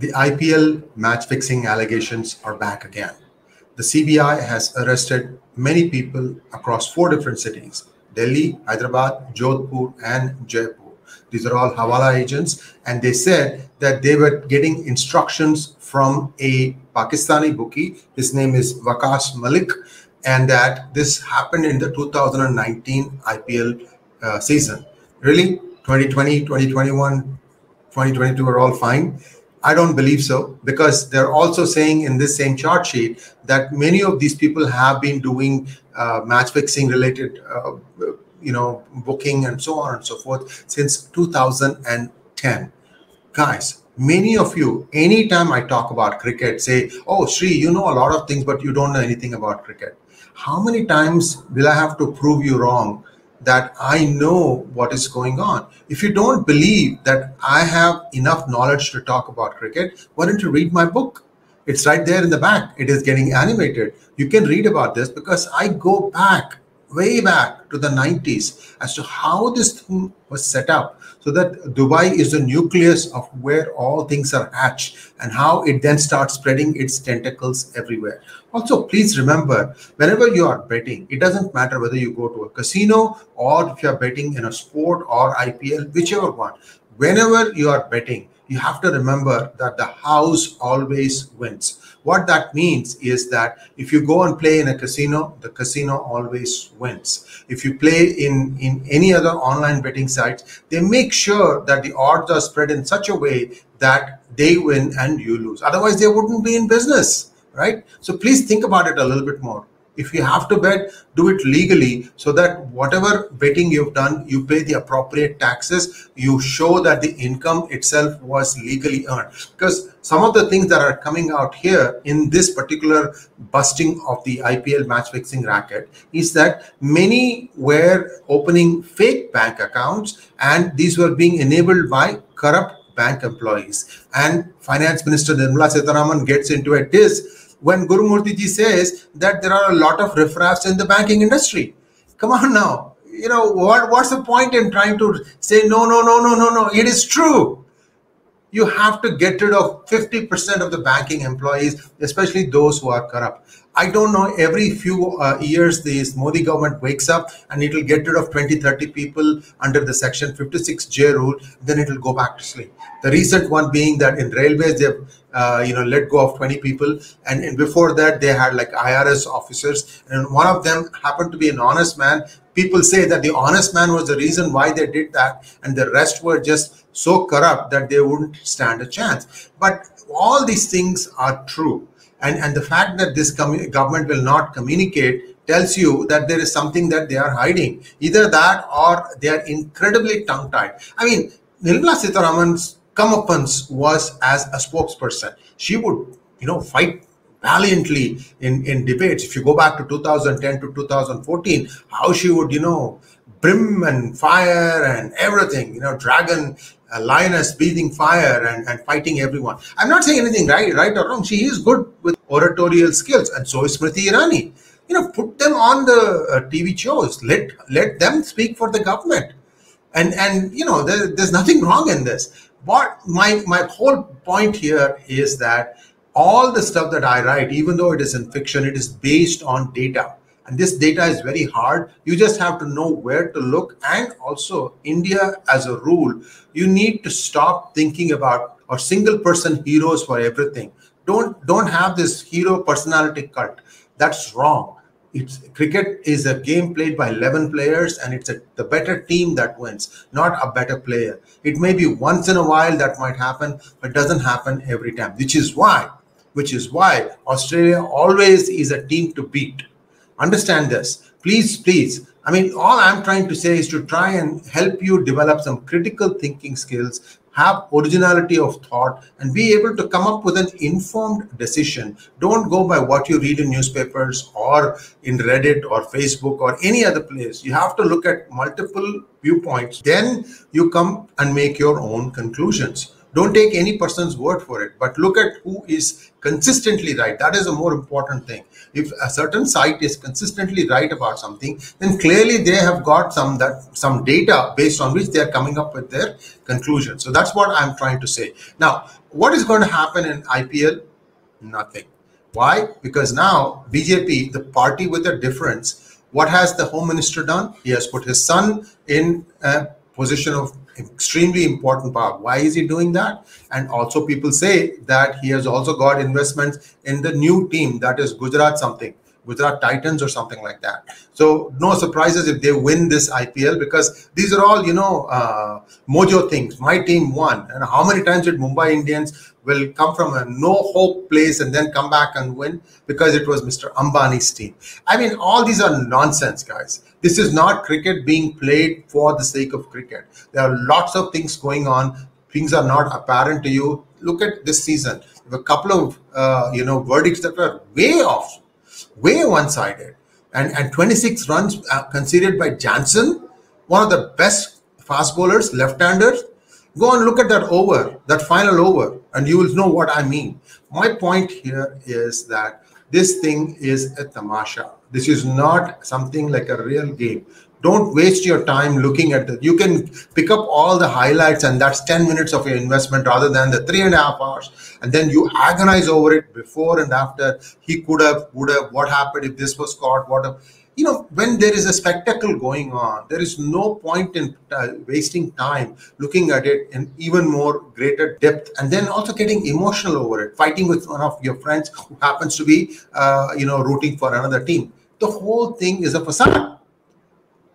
The IPL match-fixing allegations are back again. The CBI has arrested many people across 4 different cities: Delhi, Hyderabad, Jodhpur, and Jaipur. These are all Hawala agents, and they said that they were getting instructions from a Pakistani bookie. His name is Wakas Malik, and that this happened in the 2019 IPL season. Really? 2020, 2021, 2022 are all fine? I don't believe so, because they're also saying in this same chart sheet that many of these people have been doing match fixing related, booking and so on and so forth since 2010. Guys, many of you, anytime I talk about cricket, say, "Oh, Sri, you know a lot of things, but you don't know anything about cricket." How many times will I have to prove you wrong that I know what is going on? If you don't believe that I have enough knowledge to talk about cricket, why don't you read my book? It's right there in the back. It is getting animated. You can read about this, because I go back, way back to the 90s as to how this thing was set up, so that Dubai is the nucleus of where all things are hatched, and how it then starts spreading its tentacles everywhere. Also, please remember, whenever you are betting, it doesn't matter whether you go to a casino or if you are betting in a sport or IPL, whichever one. Whenever you are betting, you have to remember that the house always wins. What that means is that if you go and play in a casino, the casino always wins. If you play in any other online betting sites, they make sure that the odds are spread in such a way that they win and you lose. Otherwise, they wouldn't be in business, right? So please think about it a little bit more. If you have to bet, do it legally, so that whatever betting you've done, you pay the appropriate taxes, you show that the income itself was legally earned. Because some of the things that are coming out here in this particular busting of the IPL match fixing racket is that many were opening fake bank accounts, and these were being enabled by corrupt bank employees. And Finance Minister Nirmala Sitharaman gets into a diss when Guru Murti ji says that there are a lot of riffraffs in the banking industry. Come on now, you know, what's the point in trying to say no, it is true. You have to get rid of 50% of the banking employees, especially those who are corrupt. I don't know, every few years, this Modi government wakes up and it will get rid of 20-30 people under the section 56J rule, then it will go back to sleep. The recent one being that in railways, they've let go of 20 people, and before that they had like IRS officers, and one of them happened to be an honest man. People say that the honest man was the reason why they did that, and the rest were just so corrupt that they wouldn't stand a chance. But all these things are true. And the fact that this government will not communicate tells you that there is something that they are hiding. Either that, or they are incredibly tongue-tied. I mean, Nirmala Sitharaman's comeuppance was as a spokesperson. She would, fight valiantly in debates. If you go back to 2010 to 2014, how she would, brim and fire and everything, dragon, a lioness breathing fire and fighting everyone. I'm not saying anything right or wrong. She is good with oratorial skills, and so is Smriti Irani. Put them on the TV shows. Let them speak for the government. And there's nothing wrong in this. But my whole point here is that all the stuff that I write, even though it is in fiction, it is based on data. And this data is very hard. You just have to know where to look. And also, India as a rule, you need to stop thinking about or single person heroes for everything. Don't have this hero personality cult. That's wrong. Cricket is a game played by 11 players, and it's the better team that wins, not a better player. It may be once in a while that might happen, but doesn't happen every time, which is why Australia always is a team to beat. Understand this, please. I mean, all I'm trying to say is to try and help you develop some critical thinking skills, have originality of thought, and be able to come up with an informed decision. Don't go by what you read in newspapers or in Reddit or Facebook or any other place. You have to look at multiple viewpoints. Then you come and make your own conclusions. Don't take any person's word for it, but look at who is consistently right. That is a more important thing. If a certain site is consistently right about something, then clearly they have got some data based on which they are coming up with their conclusion. So that's what I'm trying to say. Now, what is going to happen in IPL? Nothing. Why? Because now BJP, the party with a difference, what has the Home Minister done? He has put his son in a position of extremely important power. Why is he doing that? And also people say that he has also got investments in the new team, that is Gujarat something, Gujarat Titans or something like that. So no surprises if they win this IPL, because these are all, you know, mojo things. My team won. And how many times did Mumbai Indians will come from a no-hope place and then come back and win because it was Mr. Ambani's team? I mean, all these are nonsense, guys. This is not cricket being played for the sake of cricket. There are lots of things going on. Things are not apparent to you. Look at this season. There were a couple of, you know, verdicts that were way off, way one-sided. And 26 runs conceded by Jansen, one of the best fast bowlers, left-handers. Go and look at that over, that final over, and you will know what I mean. My point here is that this thing is a tamasha. This is not something like a real game. Don't waste your time looking at that. You can pick up all the highlights, and that's 10 minutes of your investment rather than the 3.5 hours. And then you agonize over it before and after. He could have, would have, what happened if this was caught, what if, you know, when there is a spectacle going on, there is no point in wasting time looking at it in even more greater depth, and then also getting emotional over it, fighting with one of your friends who happens to be, you know, rooting for another team. The whole thing is a facade.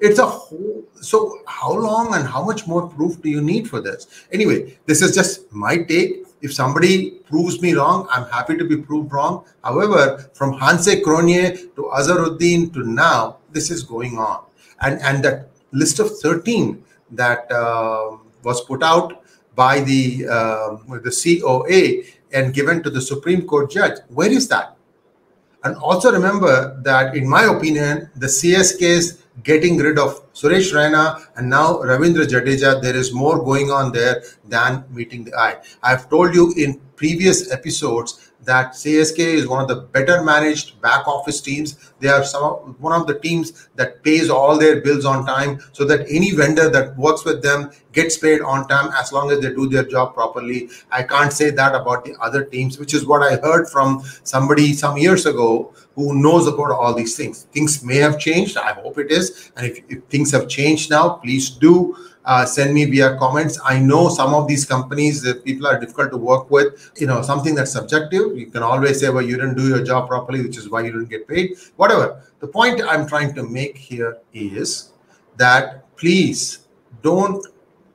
It's a whole. So how long and how much more proof do you need for this? Anyway, this is just my take. If somebody proves me wrong, I'm happy to be proved wrong. However, from Hansie Cronje to Azaruddin to now, this is going on. And that list of 13 that was put out by the COA and given to the Supreme Court judge, where is that? And also remember that, in my opinion, the CSK's getting rid of Suresh Raina and now Ravindra Jadeja, there is more going on there than meeting the eye. I've told you in previous episodes that CSK is one of the better managed back office teams. They are one of the teams that pays all their bills on time, so that any vendor that works with them gets paid on time as long as they do their job properly. I can't say that about the other teams, which is what I heard from somebody some years ago who knows about all these things. Things may have changed. I hope it is. And if things have changed now, please do send me via comments. I know some of these companies, the people are difficult to work with, you know, something that's subjective. You can always say, well, you didn't do your job properly, which is why you didn't get paid, whatever. The point I'm trying to make here is that please don't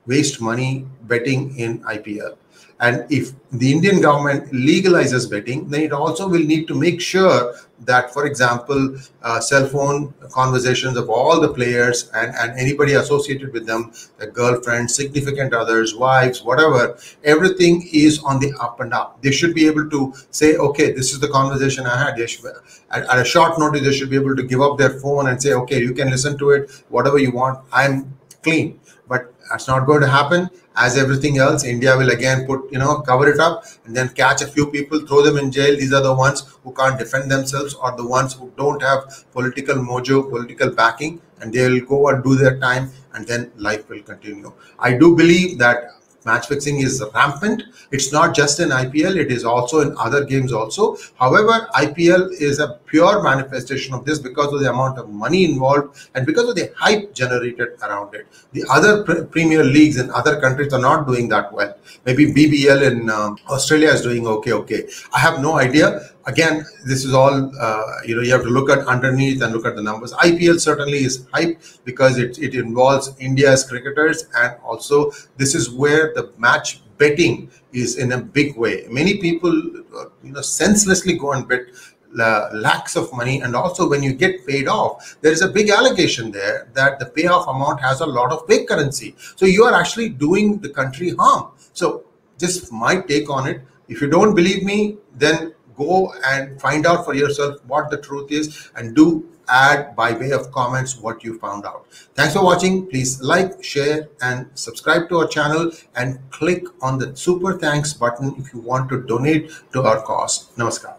waste money betting in IPL. And if the Indian government legalizes betting, then it also will need to make sure that, for example, cell phone conversations of all the players and anybody associated with them, their girlfriends, significant others, wives, whatever, everything is on the up and up. They should be able to say, okay, this is the conversation I had. They should, at a short notice, they should be able to give up their phone and say, okay, you can listen to it, whatever you want, I'm clean. But that's not going to happen. As everything else, India will again put, you know, cover it up and then catch a few people, throw them in jail. These are the ones who can't defend themselves or the ones who don't have political mojo, political backing, and they'll go and do their time, and then life will continue. I do believe that match fixing is rampant. It's not just in IPL, it is also in other games also. However, IPL is a pure manifestation of this because of the amount of money involved and because of the hype generated around it. The other premier leagues in other countries are not doing that well. Maybe BBL in Australia is doing okay. I have no idea. Again, this is all, you know, you have to look at underneath and look at the numbers. IPL certainly is hype because it involves India's cricketers, and also this is where the match betting is in a big way. Many people, you know, senselessly go and bet lakhs of money, and also when you get paid off, there is a big allegation there that the payoff amount has a lot of fake currency. So you are actually doing the country harm. So just my take on it. If you don't believe me, then go and find out for yourself what the truth is and do add by way of comments what you found out. Thanks for watching. Please like, share, and subscribe to our channel, and click on the super thanks button if you want to donate to our cause. Namaskar.